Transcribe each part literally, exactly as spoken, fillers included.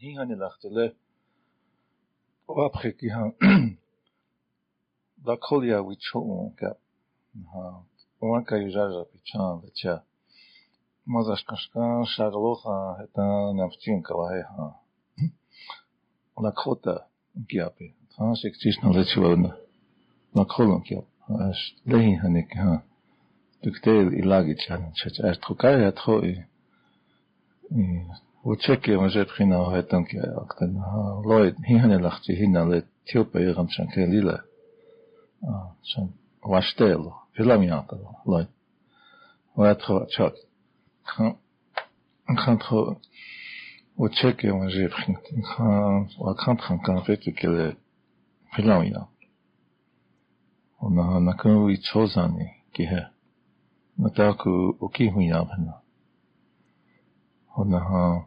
هي نلختله وابخي كي ها داخليا ويتشو كاب ها وانكا يجاجا بيتشان بتشا مازاش كشكا شغلوها هتا نفتينكا وهيها لاخوتا كيابي فانسيك تشنا لتشولنا لاخولن كياب اش لين هنيك ها تكتيل يلاجيتشان تشات اش تروكايا تروي وتشكي مجد خينا هتن كي اكتن لويد هنا لختي هنا لتيوبا يرمشان كليله اه شن واشتيل فيلاميات لويد واتخو تشات كان تخو وتشكي مجد خينا كان وكان كان فيك كلي فيلاميات ونا نكوي تشوزاني كي نتاكو اوكي هيا بنا ونها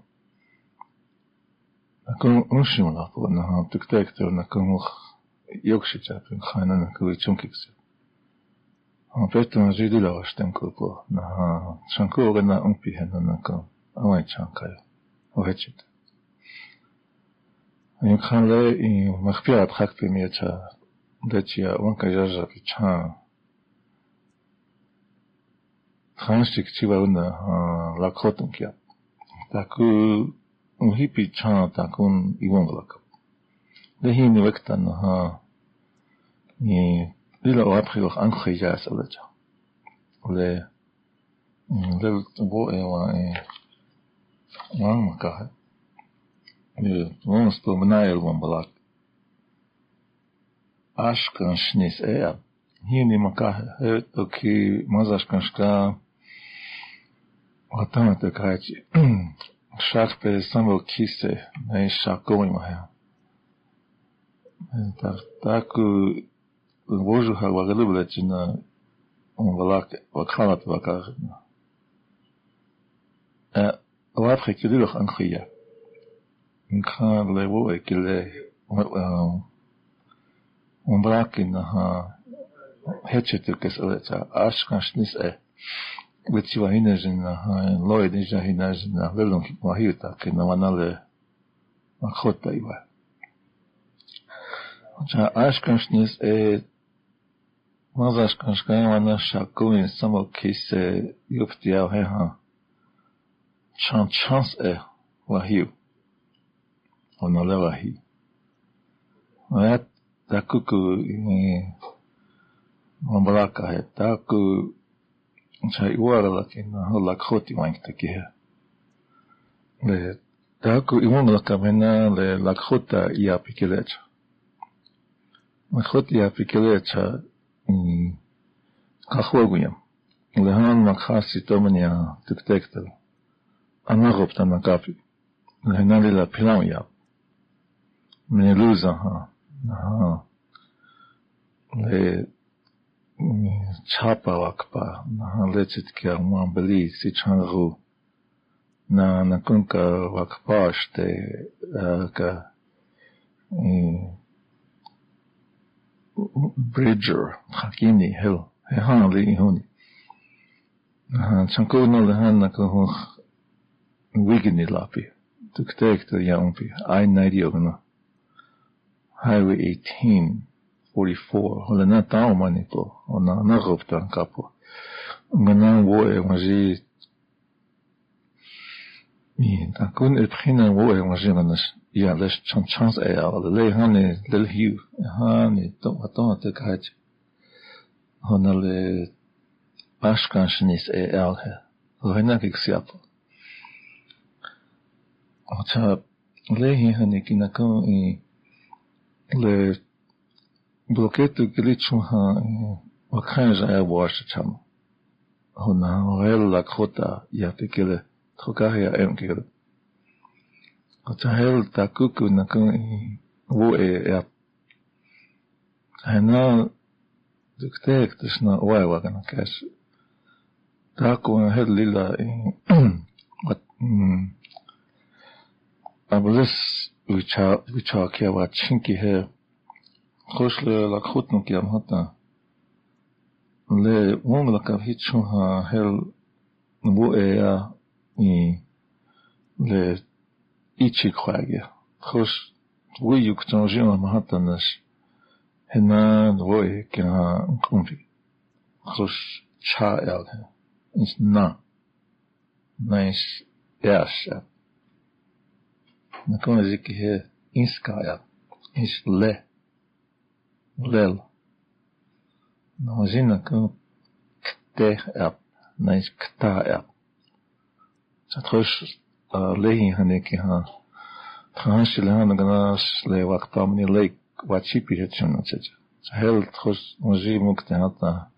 نكون نشيم لا ونها تكتكت ونكون يوكشي تشابين خاينا نكوي تشونكيكس ان فيت نجي دي لا اشتنكو بو نها شنكو غنا امبي هنا نكو اوي تشانكاي وهتشت ان كان لي مخبيا تخكت ميتشا دتشيا وانكا جاجا بيتشان خانشتك تشيباونا لا كوتنكيا تاكو هيبي تشان تاكون يونغلك لهي نوكت انها ني ليلا وابخيوخ انخيجا سولجا ولا ليلا بو ايوا اي ماما كاه ني مونستو منايل ومبلاك اشكن شنيس اي هيني مكاه اوكي مازاشكنشكا Атама такая шах перестал кисте на шаковой моя. Так так вожу халвагалы блатина он валак вакалат вакар. Э лапхи кидулх анхия. Инкан лево экиле он бракина хечетекес алеца ашкашнис э. Вытива инажина, лой дежа инажина, велом вахита, ки наванале охота ива. Ча ашканшнис э мазашканшка ивана шакуин само кисе юфтия ха. Чан чанс э вахив. Онале вахи. Ат такуку и мамбалака таку شاي وارا لكن هلا كخوتي وانك تكيه ل تاكو يمون لك منا ل لكخوتا يا بيكليتش مخوت يا بيكليتش ام كخوغيم لهان مخاسي تومنيا تكتكتل انا غبت انا كافي لهنا لي لا بيلام يا من لوزا ها ها ل Чапа лакпа, лечит ке амбали сичан ру. На накунка лакпа ште ка бриджер хакини хел хана ли хуни. Чанко на лехан на ко вигни лапи. Туктект я умпи. I ninety огна. Highway eighteen. forty-four ولا نتاو مانيتو انا نغبطن كابو غنان ووي ماجي مين تكون ابخينا ووي ماجي غناش يا ليش تشان تشانس اي ولا لي هاني للهيو هاني تو تو تكات هنا لي باشكانشنيس اي ال هنا كيكسياب اتا لي هاني كيناكو اي لي بلوكيتو كليتشوها وكانجا يا بواشتشام هنا غير لاكوتا يا تكيل تخكايا ام كيل وتهيل تاكوكو نكون و اي هنا دكتك تشنا واي واغنا كاش تاكو هل ليلا ابلس وتشا وتشا كيا واتشينكي هي خوشله لخوتن كيام هتا له ومن لقب هيتشو هل نبو ايا اي له ichik hwagya. Khus wiyuk tanjima mahatanas hinan woy kina kumbi. Khus cha el is na. Nice yasha. Nakona ziki he inska el is le. Lel. No zina kun kte el. Nice kta el. Zat khus lehi haneki han. Transylvania ganas le waqtamni lek wachipi hetsonatset hel khos mozi muktata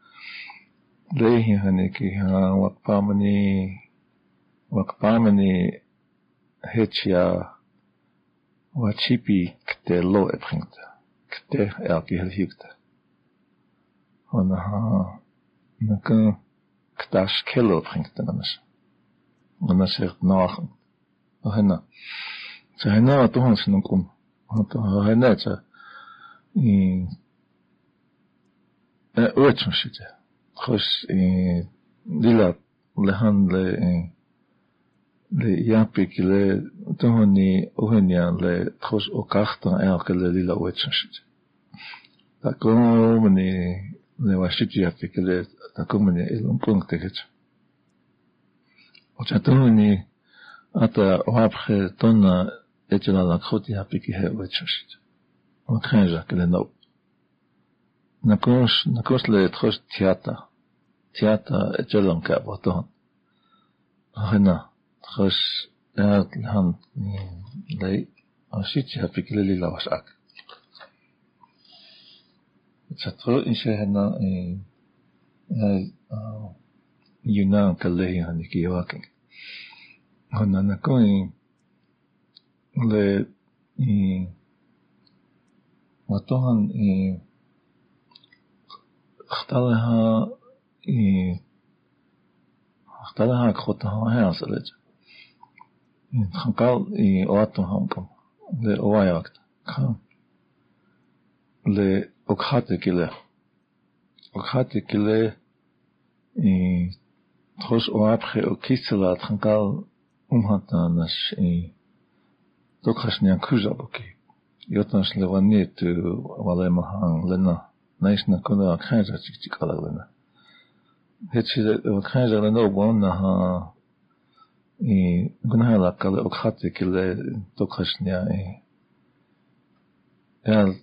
lehi haneki ha waqtamni waqtamni hetsya wachipi ktelo eprinta kte erki hilfta ona ha naka ktas kelo eprinta namas namas er nach hena So I know to Hans Nukum. I know it's a urgent shit. Because Lila Lehandle Le Yapik Le Tony Ohenian Le Tros Okachtan Elke Le Lila Urgent shit. Da kommen die Le Washiti Yapik Le Da kommen die Elunpunkt tickets. Und da tun die Ata Wapche Tonna Et je la crotte à piquer le chest. On craint Jacques le nom. Nakos, Nakos le tros théâtre. Théâtre et je l'en caboton. Rena, tros, et l'han, lay, ensuite à piquer le lila sac. Chatro, il se hena, et, you know, que lay, and qui walking. On en a coin. Le watohan ختالها ختالها خطها هي أصلاً خنقال واتهم كم ل أوايا وقت خم ل أخاته كله أخاته كله تخش وابخي وكيسلا خنقال أمهاتنا نش Toch is niet een kuzabokje. Jotans lewaneert alleen maar aan Lena. Nice na kunnen geen zachtzichtig alle Lena. Het is dat geen zachtzichtig opbouwen na ha. I gunhela kalle ook gaat ik le toch is niet. Ja,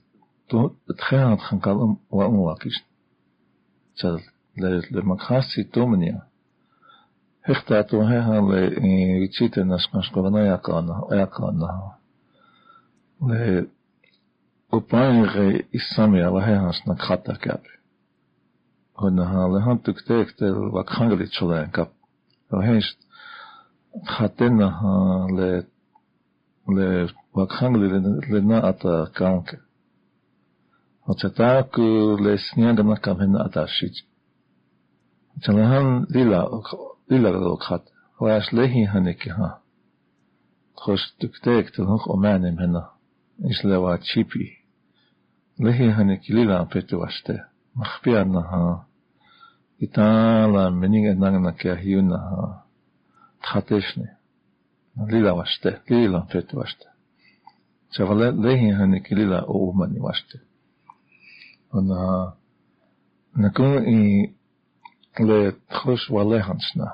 toch het gaat gaan kalm wat onwakkers. Zal le le makrasie domenia. Hechta to heha le vichite nas maskona yakana yakana le opaire isamia la hehas na khata kap ona hale han tuktek tel vakhangli cholen kap hest khatena le le vakhangli le na ata kank otsata ku le sniaga na kamena atashit chalahan dila للغلقات وأصله هنكها خش تكتك تنخ أمانم هنا إسلوات شيبي له هنك للا بتوشته مخبي أنها إتالا مني أننا كهيونها تختشني للا وشته للا بتوشته شغلة له هنك للا أوماني وشته أنا نكون إيه Le tros walehansna.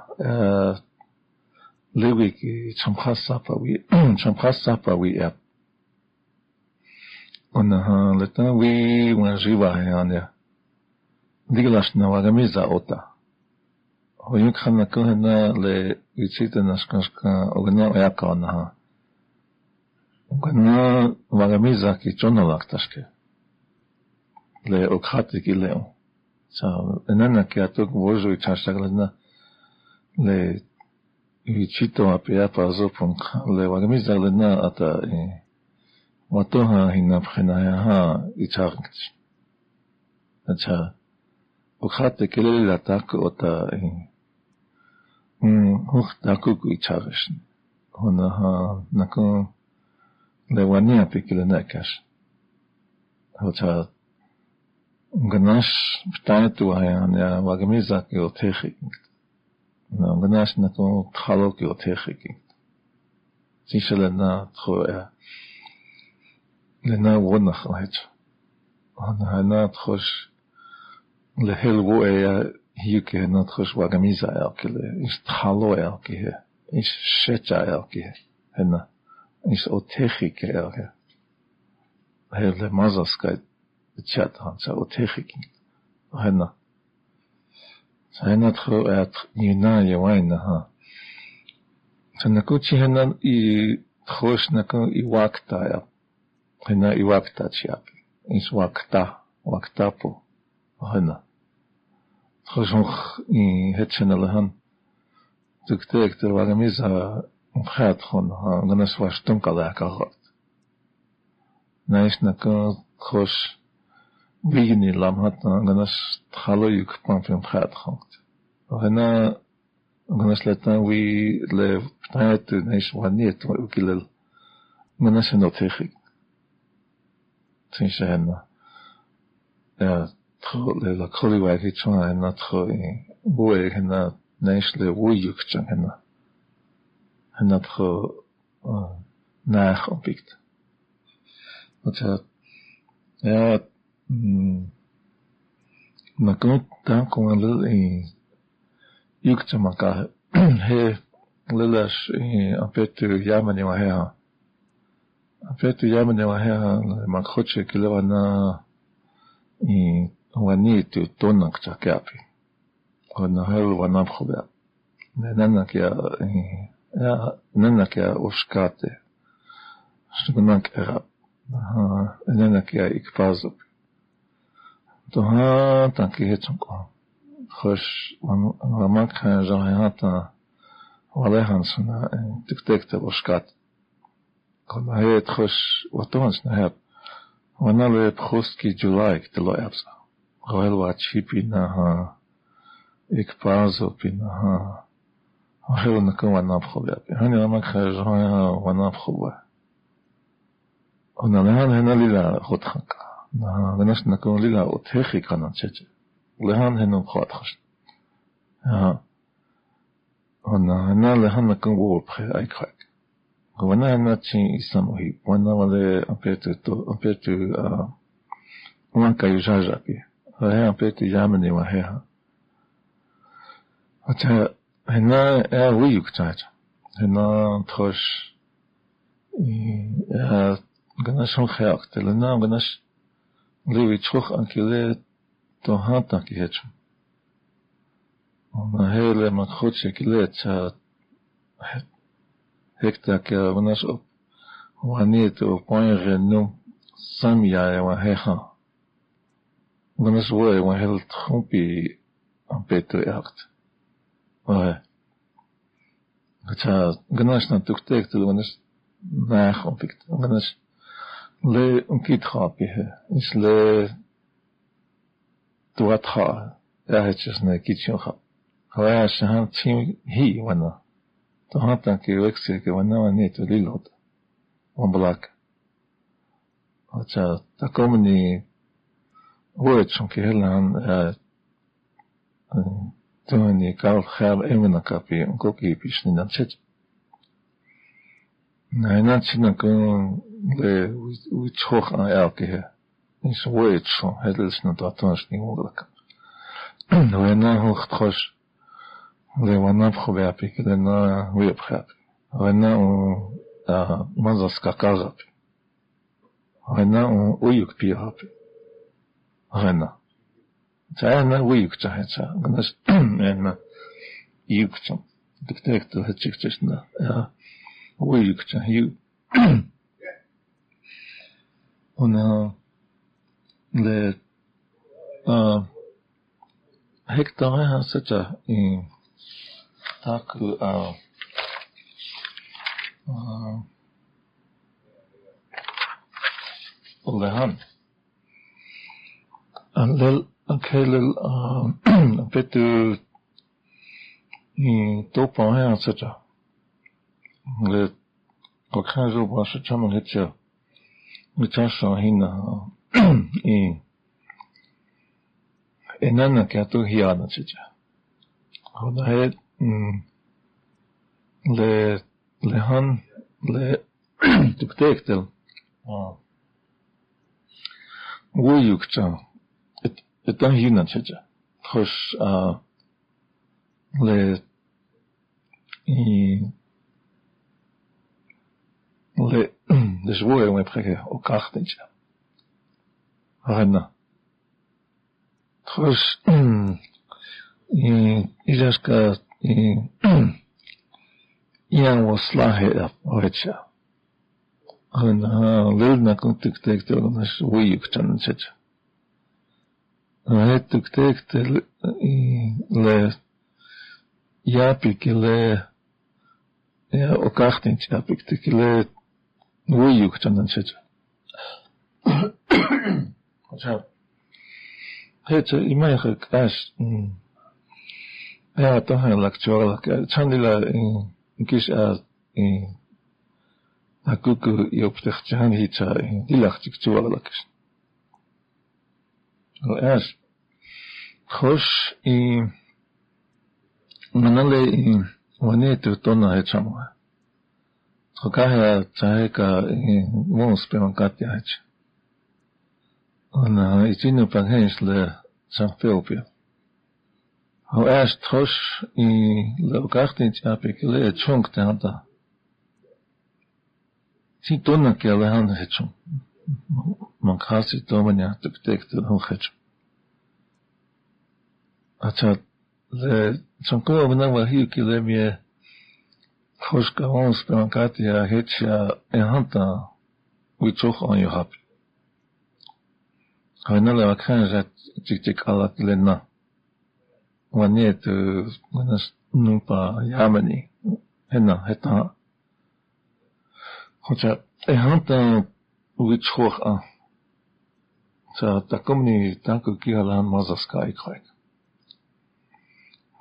Lewik champas sapa we champas sapa we up. On the letan we when jiva hania. Digilashna wagamiza ota. Hoyukana kohana le utsitanaskanska ogna yakana. Ogna wagamiza ki chonolaktaske. Le okhatik ileo. So, and then I got to go to the Chastaglana. Le Vichito Apiapazo from Le Wagamizalena at a Watoha in Aphenaha, it's hard. That's her. Okate Kelila Taku Ota in Huktaku, it's harish. Honaha Nako Lewania Pikilenakas. What's her? Ganash Ptaitu Hayana Wagamizaki or Tehik. No, Ganash Nato Thalok or Tehik. אי אפשר לנער תחויה. לנער הוא נחלט. הנער תחוש להל רואה יוקה נער תחוש וגמיזה אלכלה. יש תחלו אלכה. יש שצע אלכה. הנה. יש אותכי כאלכה. הל מזסקי בצעת הנצה אותכי. הנה. Сэнат хо ат юна явайна ха. Санакучи хэнан и хошнако и вактая. Хена и вактачя. Ис вакта, вактапо. Хена. Хошох и хэтченалахан. Туктэк тэрвагамиза хат хон ха. Ганас ваштум калака хот. Наишнако хош Begini lamhat ganas khalo yuk pamfem khat khot. Hana ganas latan we le ptat nish wanet ukilal ganas notekh. Tinshana. Eh khol la kholi wa kitchana not khoi. Boy hana nish le wo yuk chana. Hana tro na khopikt. Ocha eh Nakut Tanko Lily Yuktamaka He Lilash Apetu Yamani Waha Apetu Yamani Waha Makoche Kilevana in Wani to Tonak Chakapi on the Hell Wanabhoba Nanakia Nanakia Ushkate Sunak Erap Nanakia Ikpazup. तो हाँ ताकि है तुमको खुश वमाक है जहाँ ता वाले हंसना टिक टिक तब उसकात कल है खुश वतोंस नहीं वना ले खुश की जुलाई के लो ऐसा गैर वाची पीना हाँ एक पाजो पीना हाँ वही उनका वना भूले हाँ निरामक है जहाँ वना भूले उन्हें है ना लीला खुद खा نا غناش نكون ليلا وتخي كان تشج لهان هنا بخات خش ها انا انا لهان نكون بو بري اي كراك وانا ناتشي اسموي وانا ولا امبيتو امبيتو وانا كايجاجا بي هي امبيتو يامني وهي حتى هنا وي يكتات هنا تخش اا غناش خياقت لنا غناش Леви чух анкиле тохата киеч. Он хеле макхоче килеча хекта ке ванаш оп. Ванито поинре ну самия ева хеха. Ванаш вое ва хел тхупи ампето ярт. Ой. Гача гнашна туктек тел ванаш нах опикт. Ванаш Le umkit hapihe is le tuat ha erhetjes ne kitchen ha. Hoya shahan tim hi wana. To hatan ki lekse ki wana wana to lilot. On black. Acha takomni hoetson ki helan to ni kal khab emna kapi on koki pisni na chet. Na inače nakon le učoh na elke, nisu voječo, hedlis na dvatonšni uglak. Le na hoh troš, le vana bhobeapi, le na vijepheapi, le na u mazaska kazapi, le na u ujuk pihapi, le na. Ta je na ujuk čaheca, gnas je na jukčan, diktektu hečikčeš na ja. Ой, к чаю. Она ле а хектора сета и так а а улахан анлел анкелел а пету и топа сета Le pokazał wasze czemu lecie czasza hina i enana kiatu hiana cicia. Ona he le lehan لتكتكتل ويكتل اتانجينا تشجع تخش ل ل لشوية ويبقى وكاختنش غنى تخش إجازك Ian was slahed up, Richa. And her little could take the last week, and such. I had to take the last yapik, le okachting yapik, the le week, and such. Hitcher, you may have asked. I don't have lecture like a chandelier. Kish as in a cuckoo, you protect Janita in Dilactic to all lakish. As Hosh in Manale in Wanetu Tona Echamwa. Hokaya Taika in Monspe on Katyach. On its in a panhensle, San Philpia. How asked Hosh in Logartich apicule a chunk tanta. She donna Kellehan Hitchum. Mancassi Domina to protect the Hunch. I thought the Chunko of Nava Hukilemia Hoshka Ons Pancatia Hitcha and Hunter, which took on your happy. I know I can't that Chick Alat Lena. One year to Nupa Yamani, Henna Heta Hocha, a hunter which hoch. So Takumni Taku Kialan Mother Sky Crack.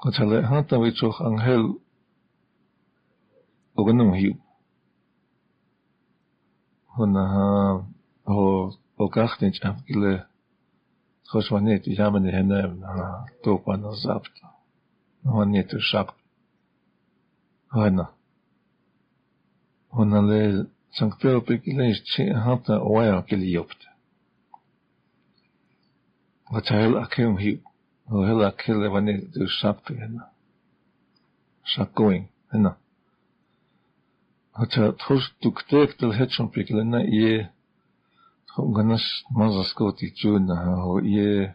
Hocha, a hunter which hoch and hell Ogunum Hugh. Honaha or Ogartich Amkile. Because one need to have any name, two panels up. One need to shop. I know. When I lay some pale pickles, she had a wire killioped. What hell I came here? Or hell I kill when I do shop to him. Shop going, I know. What I trust to take the head some pickle in that year. Ganas Mazas Coti Juna, or ye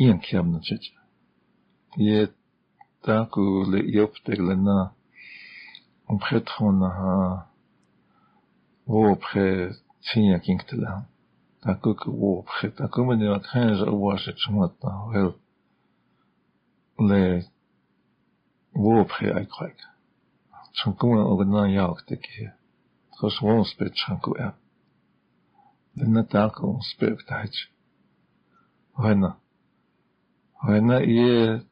Ian Camnach. Yet Taku le Yopteglena, Umpretona, Wopre, Tina Kingtela, Takuk Wopre, Takumani at hands or wash it somewhat now. Well, le Wopre, I crack. Chunkuna of the Nayak take here. Because one spit Chunku app. The tackle spoke Dutch. When I hear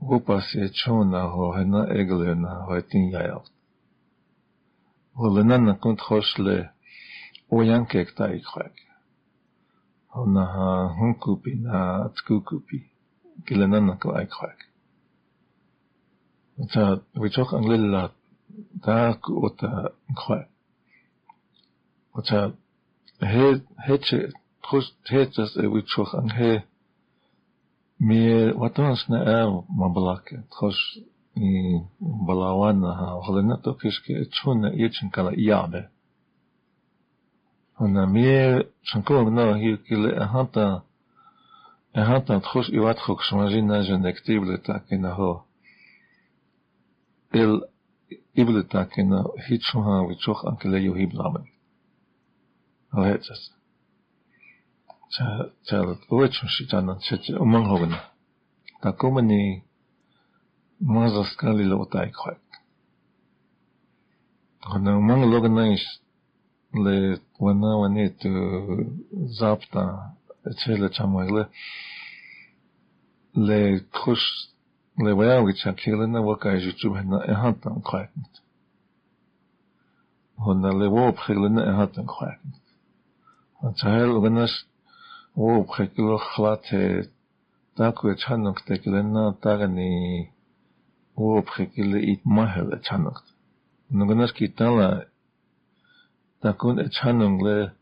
Whoopas a chona or Hena Eglena or a tin yacht. Or the Nana couldn't horsele or Yankek tie crack. On a hunkupi na tkukupi, Gilanana cry crack. We talk a little dark or crack. What a head head pushed head as a witch and hair mere what once now Mabalaka, Tosh in Balawana, Holenato Kiske, Chuna, Yichinkala Yabe. On a mere Chankov now he kill a hunter, a hunter, Tosh Iwatok, Smazinas and Activitak in a ho. El Iblitak in a Hitchuma, which took Uncle Yohiblaman. Let us tell which she done and such a monhoven. The company mother scully lot I quack. On a monk organized let when now I need to zapta a chelachamoile le push le well which are killing the work I should do and a hunt and quack. On a le warp killing a hunt and quack. And so, Helenas woke Heclochlate, Daku Chanok, Teglena, Dagany, woke Hecle eat Mahel, a Chanok. Nunganas kitala takun echanungle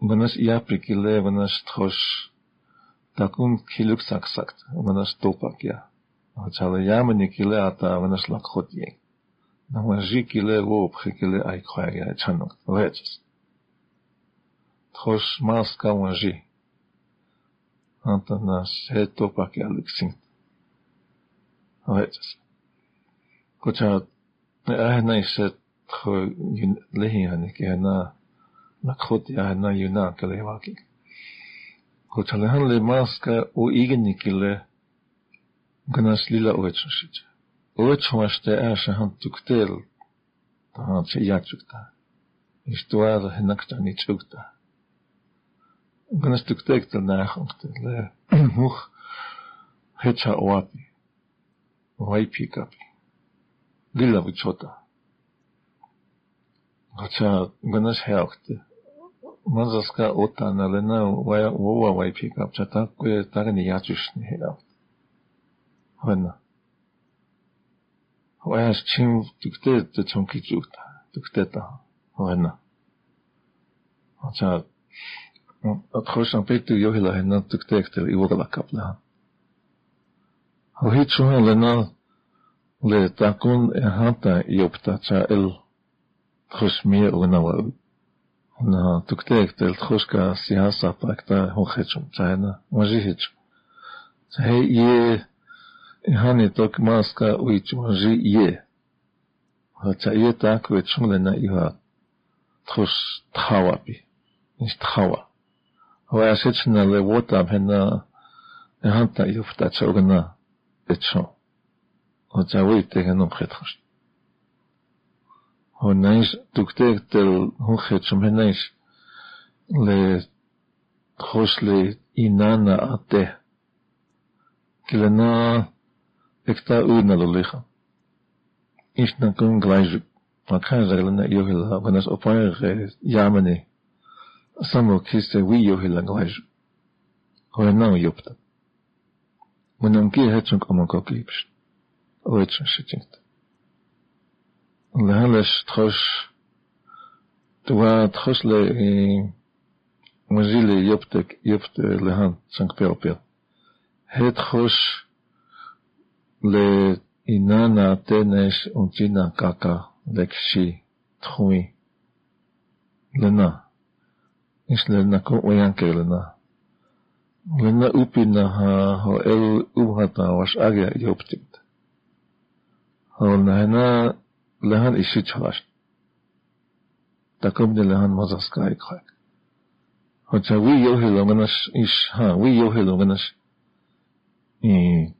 ganas iapikile ganas tosh takun kiluk saksakt ganas topakya. Achala yamanikile ata ganas lakhotye. Namajikile wopkhikile aikhoya echanung. Vets. Tosh maska wanji. Antanas hetopakya luksing. Vets. Kuchat I had nice set her lehianic and a lacotia na unacalewaki. Cotalahanle maska o eganicile ganas lila oetchit. Oetchmash the ash a hand took tail. The hand she yatukta. Is to other henactani chukta. Ganas took take the nahunkte. Much hecha oapi. Waipikapi. Lila Vichota. Gacha Ganesh Helkte. Mazaska Otana Lena Wawa Wai pick up Chatakwe Tagni Yatushni Help. Hana. Whereas Chim Tukte the Chunky Jukta, Tukteta, Hana. Gacha Atroshan Petu Yohila had not Tuktek till Iwala Kapla. How he chuan Lena. Le takun ehata yopta cha el khusmir unawa na tuktek tel khuska siyasa pakta hokhechum chana majihich hey ye hani tok maska uich maji ye hacha ye tak wechulena iha khus thawapi is thawa hoya sechna le wota bena ehata yopta cha ogna echo Ochawi tegenum hetrush. Ho nice tuktek tel hechum henish le khosle inana ate. Kilena ekta urna lolicha. Ishna kun glaijuk. Makan zaglena yohila vanas opare yamane. Samo kiste wi yohila glaijuk. Ho enau yopta. Munamki hechum komokoklipsh. Oetsen zit. Alles trots. Toen trosle in Mozile Joptek Jopte Lehan Sankt Pelpel. Het tros le inana tenes ontina kaka lexi trui. Lena is lena ko oyanke lena. Lena upina ha el uhata was agia Joptek. Hola hena lehan ishi chalash. Takum de lehan mazaskai khak. Hocha we yohelonganas ish ha we yohelonganas. I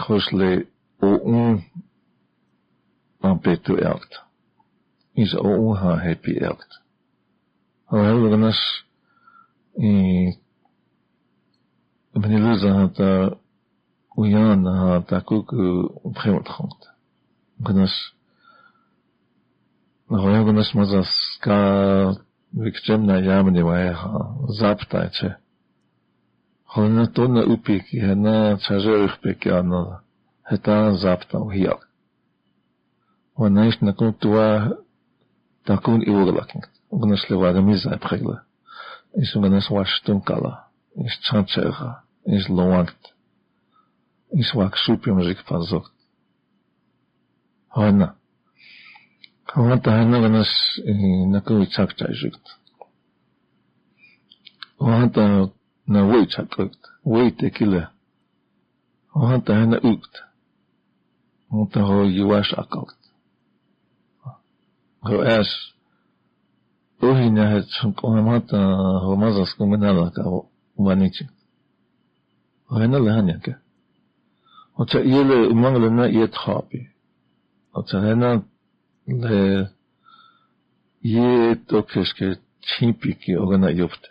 khosle o un ampetu elkt. Is o un ha happy elkt. Hohelonganas I beniluza hata Uyan ha takuk opgewoord gehad. Genas, nou genas mazas ka wikjem na jamne wae ha zaptaitje. Hona tonna upik hena tsajerig pekiana heta zapta hier. Hona is na kontua takun iwoglaking. Genas lewade misa pregle. Is genas was tunkala. Is tsantsega. Is loant. Is wak supi muzik pazokt. Hana. Hanta hana ganas nakuwi chakchai zikt. Hanta na wei chakrukt. Wei tekile. Hanta hana ukt. Hanta ho yuwash akakt. Ho es. Ohi na het sunkohamata ho mazas kumenalaka ho umanichit. Ho hana lehanyake. Wat ze hele mangelen na je trapi. Wat ze hena le je tokeske chimpiki organa jopte.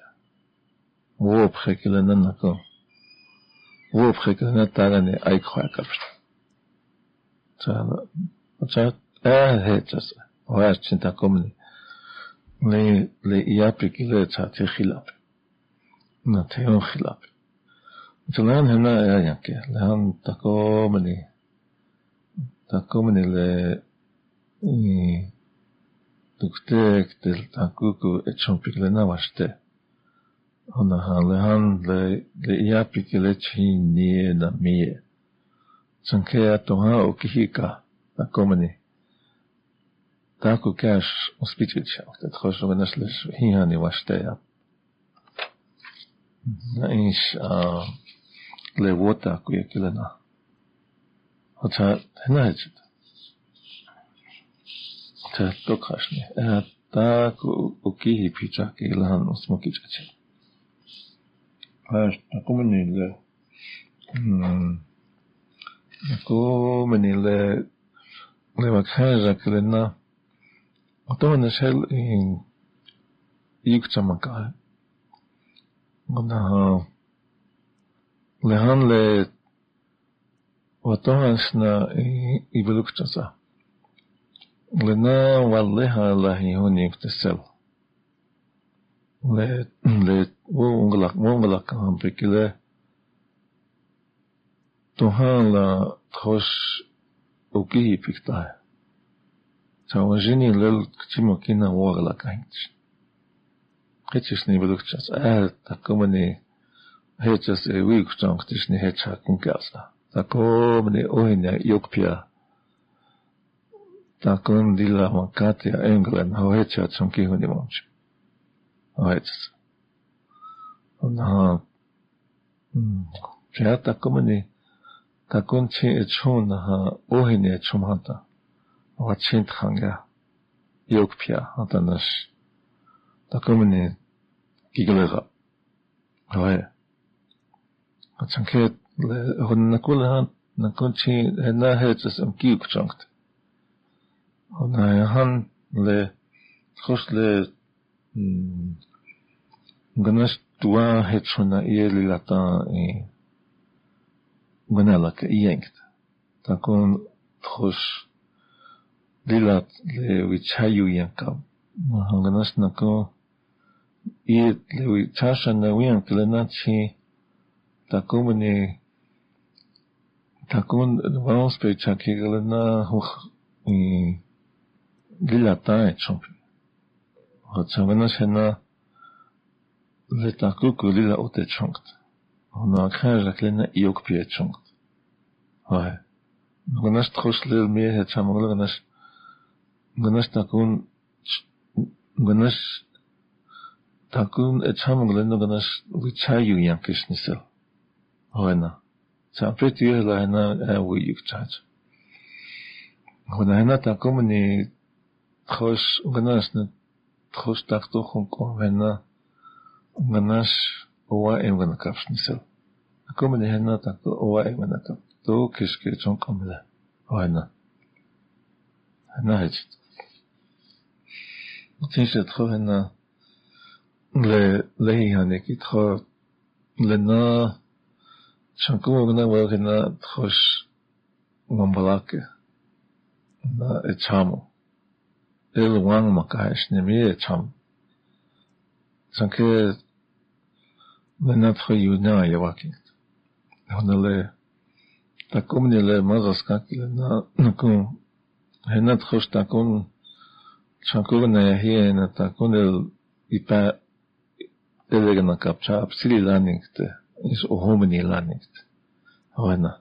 Woop gekelen na nako. Woop gekelen na tarane aikhoakapst. Tja, wat ze eh het ze. Waar is het takomni? Le le iapiki le tja te khilap. Na te khilap. Tlan hena ya yanke, lehan takomni, takomni le 이 뚝떼들 땅구구 애청픽을 나왔대. 하나한레 한레 레야픽을 치니에 나미에. Sankhya toha okihika akomani. Taku cash uspichich, that Hoshovenaslish Hihani Vashtea. Naish uh Levota Kuyakilena. Hota Henajit. Tat Tokashni. At Taku Ukihi Pichaki Lan Usmokichachi. First Akomani. Hmm. Ako menile levakhaja kelena otones hel in yukchamaka ona lehanle otonesna ibelukchasa lena walleha lahihoni ktesel le le wonglak wonglak hampikile Tohan la Tosh Uki Pictai. Tawajini Lil Chimokina Warla Kainch. Hitches Nibeluchas, Ad, Takomani, Hitches a week strong Tishni Hitchak in Gaza. Takomani Oina Yokpia. Takum Dilla Makatia, England, how Hitchat some Kihunimonch. Oh, it's. No. Takomani. Takunchi echun ha ohine echumata. Wachint hanga. Yokpia atanash. Takumini giglera. Oye. Achanket le honakulahan nakunchi enaheches em kiukchankt. Onayahan le khosle ganash tua hechuna ieli lata e. Gunalak yanked. Takon Tosh Lilat Levichayu Yankab. Mahanganas Nako Eat Levichasha Nawian Klenachi Takumini Takun Valspe Chakigalena Huch Lilata Chomp. Hotsavanashena Letakuku Lila Ote Chunkt. Ona kaja klena iok piechung. Ay. Ganas trosle me het samol ganas. Ganas takun ganas takun et samol ganas wichayu yankisnisel. Ona. Sapeti lana we yukchat. Ona takumni tros ganas ne tros taktohon konvena ganas Owa evana kapsnisel. Akomene hena takto owa evana kap. To keske chonkamela. Oina. Naich. Tinse trovena le lehane ki tro lena chonkamena wagena tros mambalake. Na echamo. El wang makaish nemi echam. Sanke Venatra Yuna Yavaki. Honale Takumnile Mazaskakilena Nakum Henatrosh Takun Chakurna Hien Takunil Ipa Elegana Kapcha, Absili Laningte is Ohomini Laningte. Hoena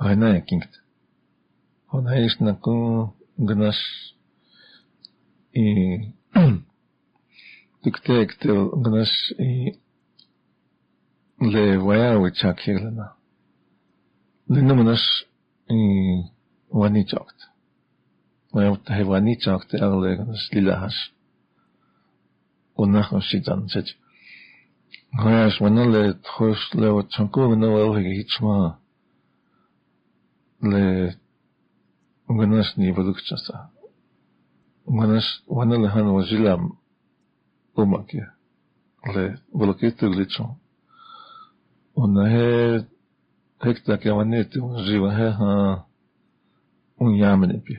Hoena Kingt. Honais Nakun Gnash I Dictek till Gnash I. Le wayawi chakilana. Linumanas in wanichakt. Wayawtahe wanichakt erleganas lilahas. Unahos shitan sech. Hoyas wanale tros lewa chanku no elhigi hitchma. Le ganas ni valukchasa. Ganas wanalehan wazilam umakia. Le volokitu glichon. Onahe hekta kevaneti unjivahe ha unyamenipi.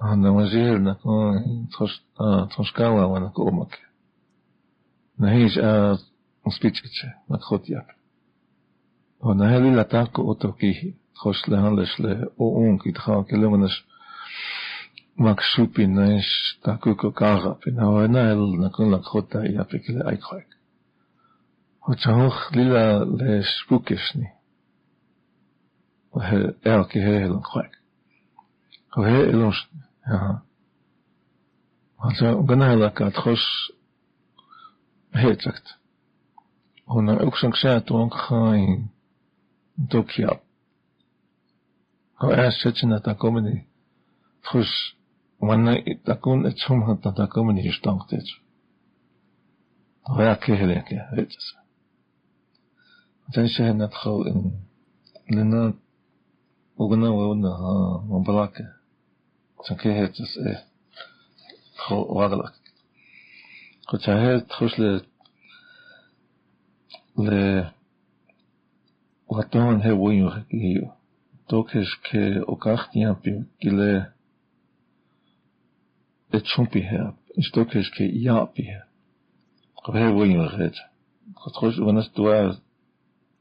Ana mazir na kon troskala wana komake. Nahish a uspichkiche na khotyak. Onahe lila tako otokihi. choć lehalesle o onkit hakelemanish makshupinish takukokara pinawanael nakunlakhota yapikle aikhak. Hochahoch lila le spukishni. He elke helen khak. He elons ja. Hocha ganala kat khos hetsakt. Ona ook sanksat onk khain. Dokya. Ho assetna takomini. Khus wanna itakun etsumha takomini stanktet. Hoya keheleke hets. Dan zijn het gauw in lena ogna wona ha balake. San kehet is eh gauw wagelak. Goed het khusle le waton he woyu hiu tokesh ke okachtian pim kile etchumpi her tokesh ke yapi he woyu het khotros vanas doa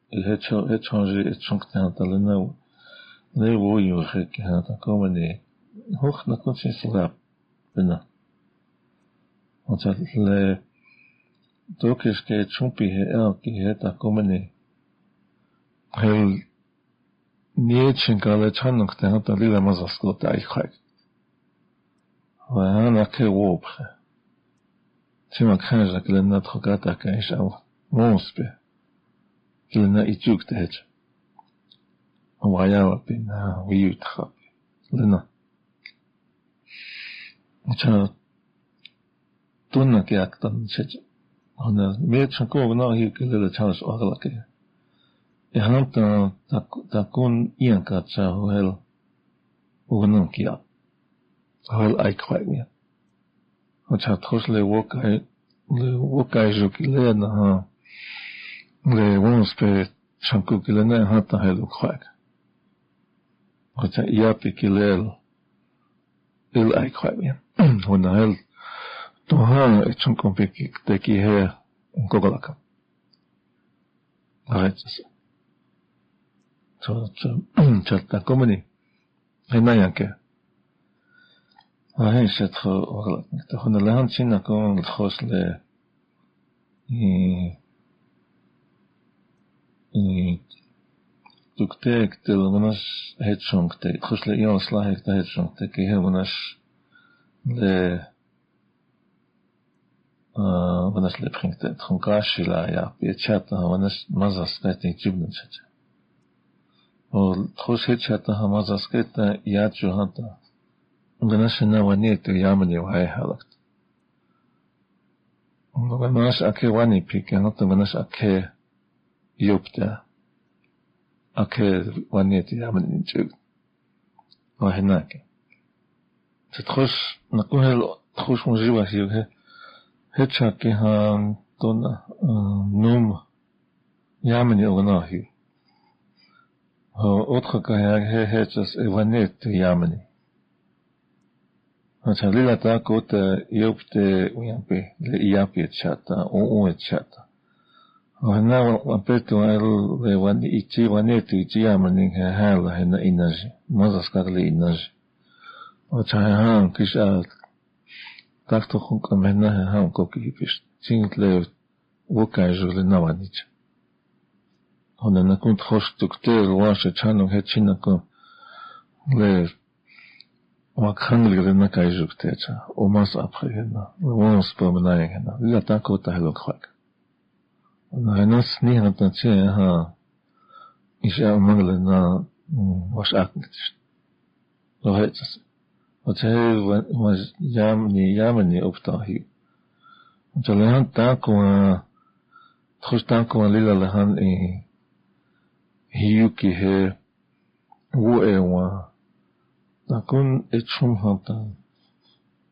il het zo het change het chunkten talena le woyu het hata komene hoch na kotse sura bena otat le Tokish ke chumpi he el ki he takomene. Hel niechen kale chanok te hata lila mazasko ta ikhak. Vahana ke wopche. Tima khenja kile na tchokata ke ishaw. Monspe. Kile na ichuk te hech. Vajawa pe na viyu tchapi. Lena. Chana tunna ke aktan chech. On the merchant cove now he could little chance or like a hunter takun yankatsa well Uganunkia. Well, I quite near. Which had costly walk I walk I jukilena the one spirit shankukilena hunter had a quack. Which I yapikilel ill I quite near. When I held Toha is een compleet dat je hier een kogel kan. Daar is het. Zo dat dat komen niet. En dan janken. Hij is het gewoon. Dat gewoon de hand zien dat gewoon het gosle. En en dokter tel ons het zonk te. Gosle ja slaag ik dat het zonk te. Hier ons de Wanneer ze brengt het gewoon kashila, ja, je chat, wanneer mazas krijgt een jubnetje. Of trots het chat, mazas krijgt ja, johanta. Wanneer ze nou wanneer te jammer hoe hij helpt. Wanneer ze akke wani pikken, not wanneer ze akke jupta. Akke wanneer te jammer in jub. Maar henake. Het trots, na kon heel trots moet je wassen. Hitchak ki han ton num yamini ognahi. Ho otkhaka he hechas evanet yamini. Acha lila ta kot yopte uyampe le yapi chata o o chata. Ona apeto el evan ichi vanet ichi yamini he hala hena inaji. Mazaskarli inaji. Acha han kishat Tak to hunka mena ham koki pist. Cingt le wokai jule navanich. Ona na kunt hostukter washe chanum hechinako le wakhangli na kaijuktecha. O mas aprehena. Wons pomenayena. Lila takota helokhak. Ona nas ni hatache ha. Isha mangle na washaknich. Lo hetsas. Wat hij was jamni jamni optahi. Want alleen han taakwa, trots taakwa lila lehan in hiyuki he woewa. Takun etsum hanta.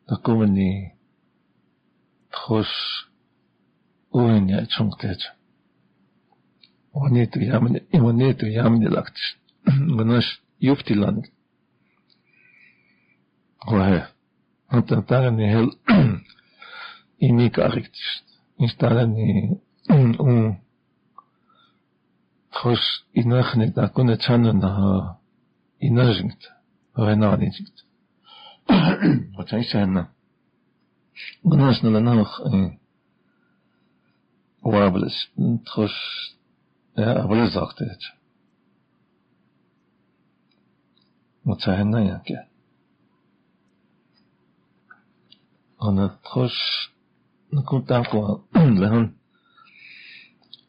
Takumeni trots oenia etsum tech. Wanneer te jamni, wanneer te jamni lakt. Ganas jufti land. Goeie. Want dat daar niet heel uniek aardig is. Is daar niet on хош инахнет, ако не чана на инажнет, ренадинжит. Очай шайна. Гнаш на ленах уаблес, хош аблес захтеч. Очай на яке. Она хош на кутаку лехан.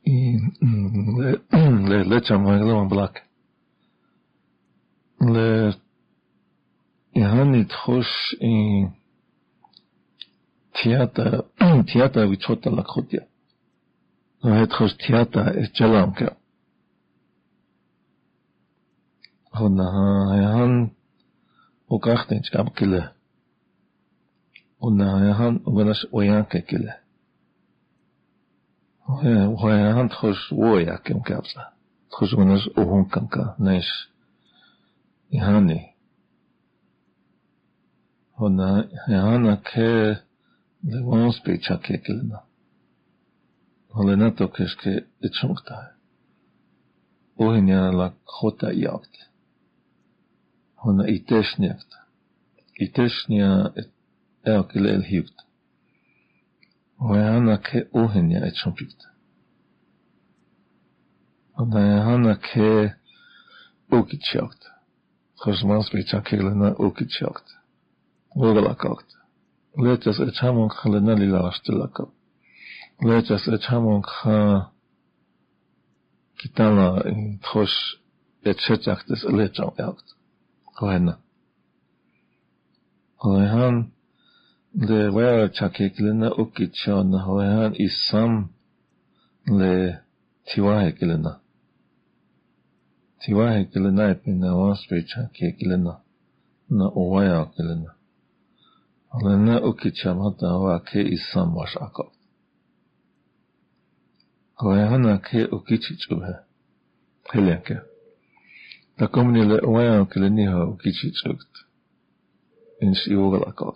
И ле лечам главам блак. Ле яханит хош и театр театр вичота лакхотя. Ает хош театр из челамка. Она яхан укахтенч кабкиле. Она яхан уганаш оянка киле. Why aren't his warrior came capsa? His one is Ohunkanka, nice. Ihani. On a Ihana care the one speech a kicklina. Olenato kiske itchunkta. Ohinia la hota yacht. On a iteshnift. Iteshnia et elkilel hipt. Ваяна ке охиня ечомпит. Ваяна ке окичакт. Хожмас причакелена окичакт. Воглакакт. Летас ечамон халена лилаштелака. Летас ечамон ха китана трош ечетактес лечакт. Ваяна. Ваян The where Chakeklina Ukichon Hoehan is some Le Tiwaheklina. Tiwaheklina in the Waspre Chakeklina, no Owayaklina. Lena Ukichamata Wake is some Washako. Hoehana Ke Ukichichuhe. Heleke. The community Le Owayakliniha Ukichichukt. In Siugalakot.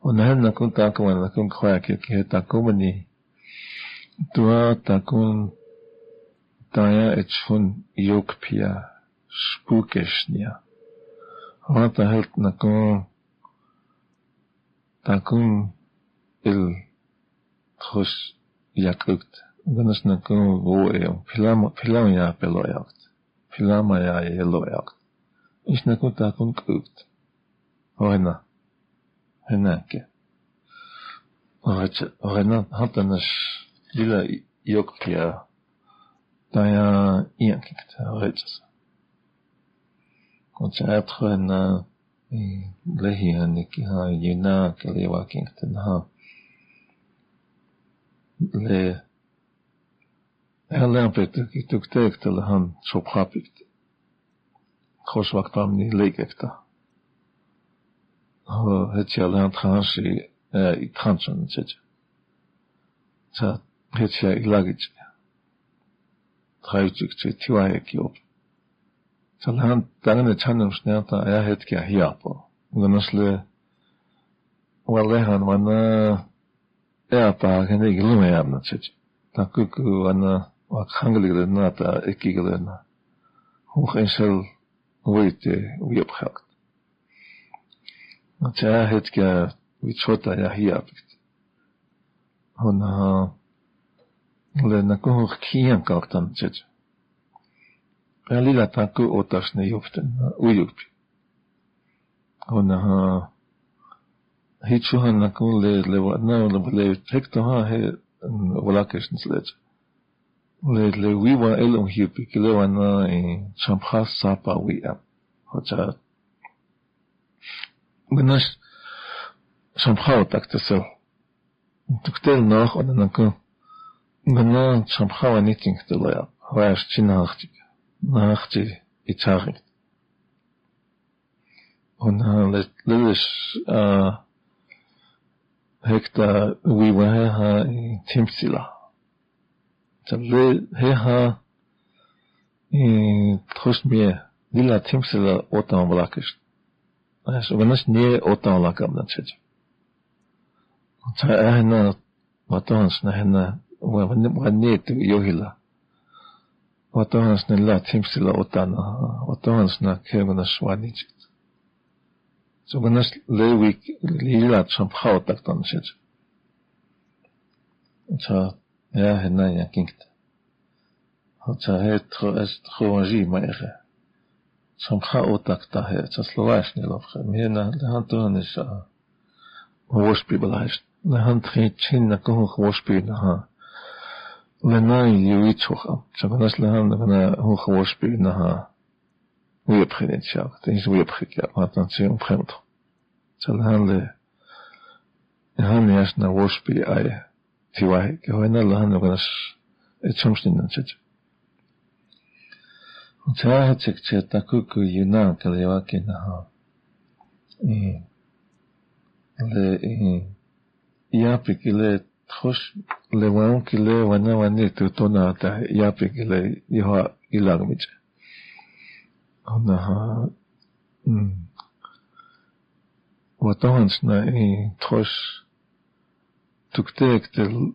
Onahan nakun takuman nakun khoyake ke takumani tua takun taya etchun yokpia spukeshnia hata helt nakun takun il khos yakukt ganas nakun woe filama filama ya peloyakt filama ya yeloyakt is nakun takun kukt hoena Henäke. Oret Renan hatanas lila yokpia taya iakit retsas. Kontsatren lehianiki ha yena kelewakinkten ha. Le Erlampekki tuktektel han sophapit. Koswaktamni leikekta. Hetje alleen transie ik transen zit. Zat hetje ik lagetje. Draait ik zit twee keer op. Zal han dan het channen snelta ja het keer hier op. Dan is le wel lehan wanna ja pa geen gelme hebben zit. Dan kuk wanna wat hangelig na ta ik gelena. Hoe geen zal weet wie opgaat. Начая хэтка вичота яхиапит. Она ле накох киян кактан чеч. Алила таку оташне юфтен уюпи. Она хичухан накол ле левана ле тектоха хе волакешн слеч. Ле ле вива элом хипи келевана и чамхас сапа уиап. Хоча Гнаш шамхау тактасел. Туктел нах однако гна шамхава нитинг телая. Хаяш чинахтик. naachtig itari. Und letztlich hekta uiwaha in Timsila. Table heha in Trostmir Lila Timsila otan vlakish. Also wenn es nie otan lakam dann sitzt. Und einer matans nahna وانيت يوهلا وطانسنا لا تمسلا وطانا وطانسنا كيفنا شوانيجت سوغناس ليويك ليلا تشمخاو تاكتان شج تا يا هنا يا كينكت تا هيت اس تروجي مايره تشمخاو تاكتا هيت سلواشني لوخ مينا لهانتونيش ووش بيبلاش لهانتري تشين نكون خوش بينها Lenai Yuichuha, Chavanas Lam, who was being a weapon, things weapon, attention, friend. Salande Hanias na was be I, Tiwai, Gavana Lanagas, a chumstin and such. Tahatik Chetakuku Yunan Kaliwaki Naha. Le Yapikile. خوش لواون کیله ونه ونه تو تو نه تا یا پیکیله یها ایلاگ میچه. آنها ها و تانس نه این خوش تکتک تل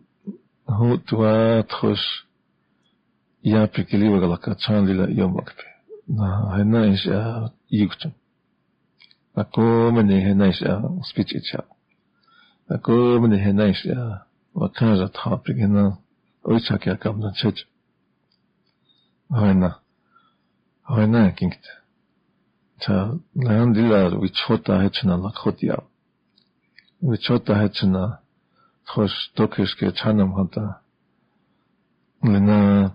هو تو خوش یا پیکیلی وگلا کاتشان لیلا یوم وقتی نه هنر اینش یکتون. اکو من هنر اینش سپیچیچه. اکو من هنر اینش وكانت تحبك هنا ويشاك يا كابتن شج هنا هنا كنت تا لان ديلا ويشوتا هتشنا لخوتيا ويشوتا هتشنا خوش توكش كتشانم هذا لنا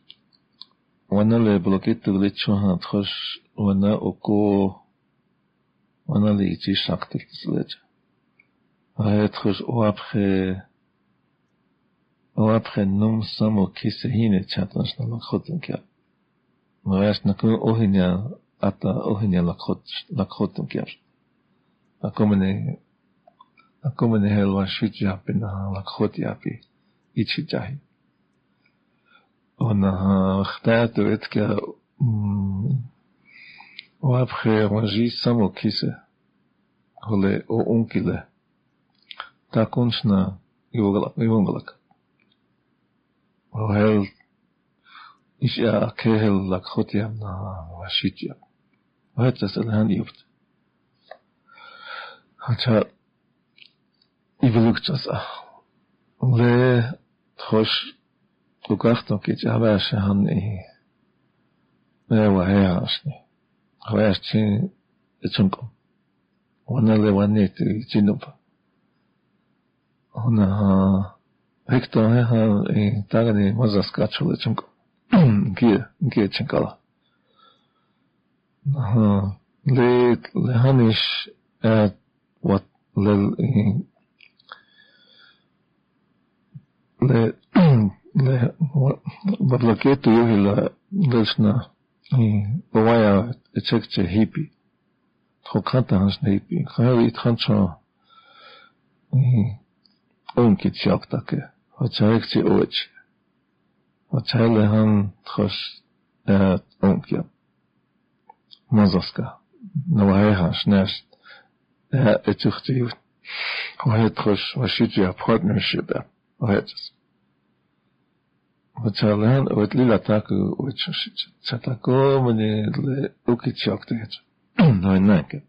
Wanale bloquette de Lichuan Trush, Wana Oko Wanali Chishaktik Sledge. I trush o après. وابخ نم سامو کیسه هینه چاتنش نلخودن که مراش نکن آهنیا اتا آهنیا لخود لخودن که اکمنه اکمنه هلوا شیجا بی نه لخودی آبی ایچی جایی آنها اختر دوید که وابخ رنجی سامو کیسه هله او اونکیله تا کنش نه یوغلا یوغلا وهل إشياء كهل لك ختيامنا وشيتيا وهذا سلهان يبت حتى يبلغ جزء ولا تخش لقاحتهم كتابة شهان إيه ما هو هيا أصلي هو أصلي تشنكم وانا لوانيت جنوبا هنا Hector Heha in Tagani Mazaskachula Chunk Gia Gia Chinkala. Uh late Lehanish at what little in Le Bablaketu Yuhila Lishna in Bawaya Echekche Hippie Trokatahans Hippie Khari Trancha Unkit Shaktake. وتشارك تأوج وتشالهم تخش أونكيا مزاسكا نوعها شناش اتختيو وهي تخش وشيجيا partnership وهي تس وتشالهم وتليلا تاكو وتشش تاكو من ال أوكي شاكته هاي ناكي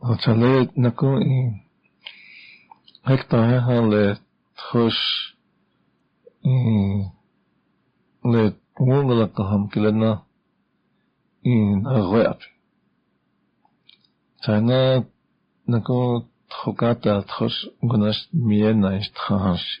وتشالهم نكون Hector Heha le Trush le wonderlijke kilena in Aroyap. Tana nako tchokata tchosh gonash miena is tchahash.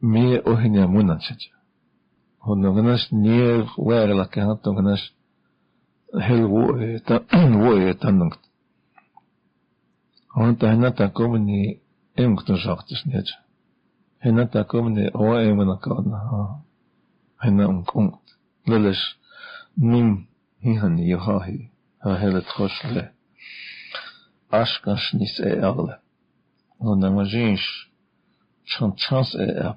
me ohina munachet. When I near where like I had to hell war a tank. I want to not a comedy emctosartis net. And not a comedy or even a corner. And I'm conked. Lilish Nim Hihan Yohahi. I had a troshle. Ashkash nis e erle. On a magish. Chant chance e er.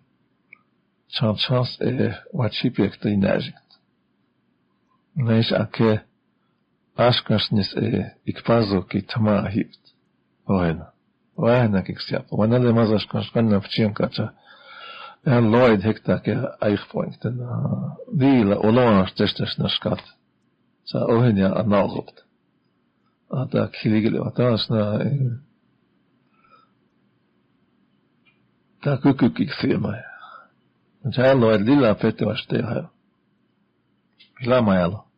Chanchas e wachipekta inazikt. Nais ake. Ashkashnis e ikpazo ki tama hipt. Oena. Oena kiksiapo. Wanale mazashkashkana pchinkacha. En Lloyd hektake eichpoint. Vila olonas testes naskat. Sa ohenia analgopt. Ata kiligli atas na ta kukukik firma. Jalo edila pete vasteha. Lama jalo.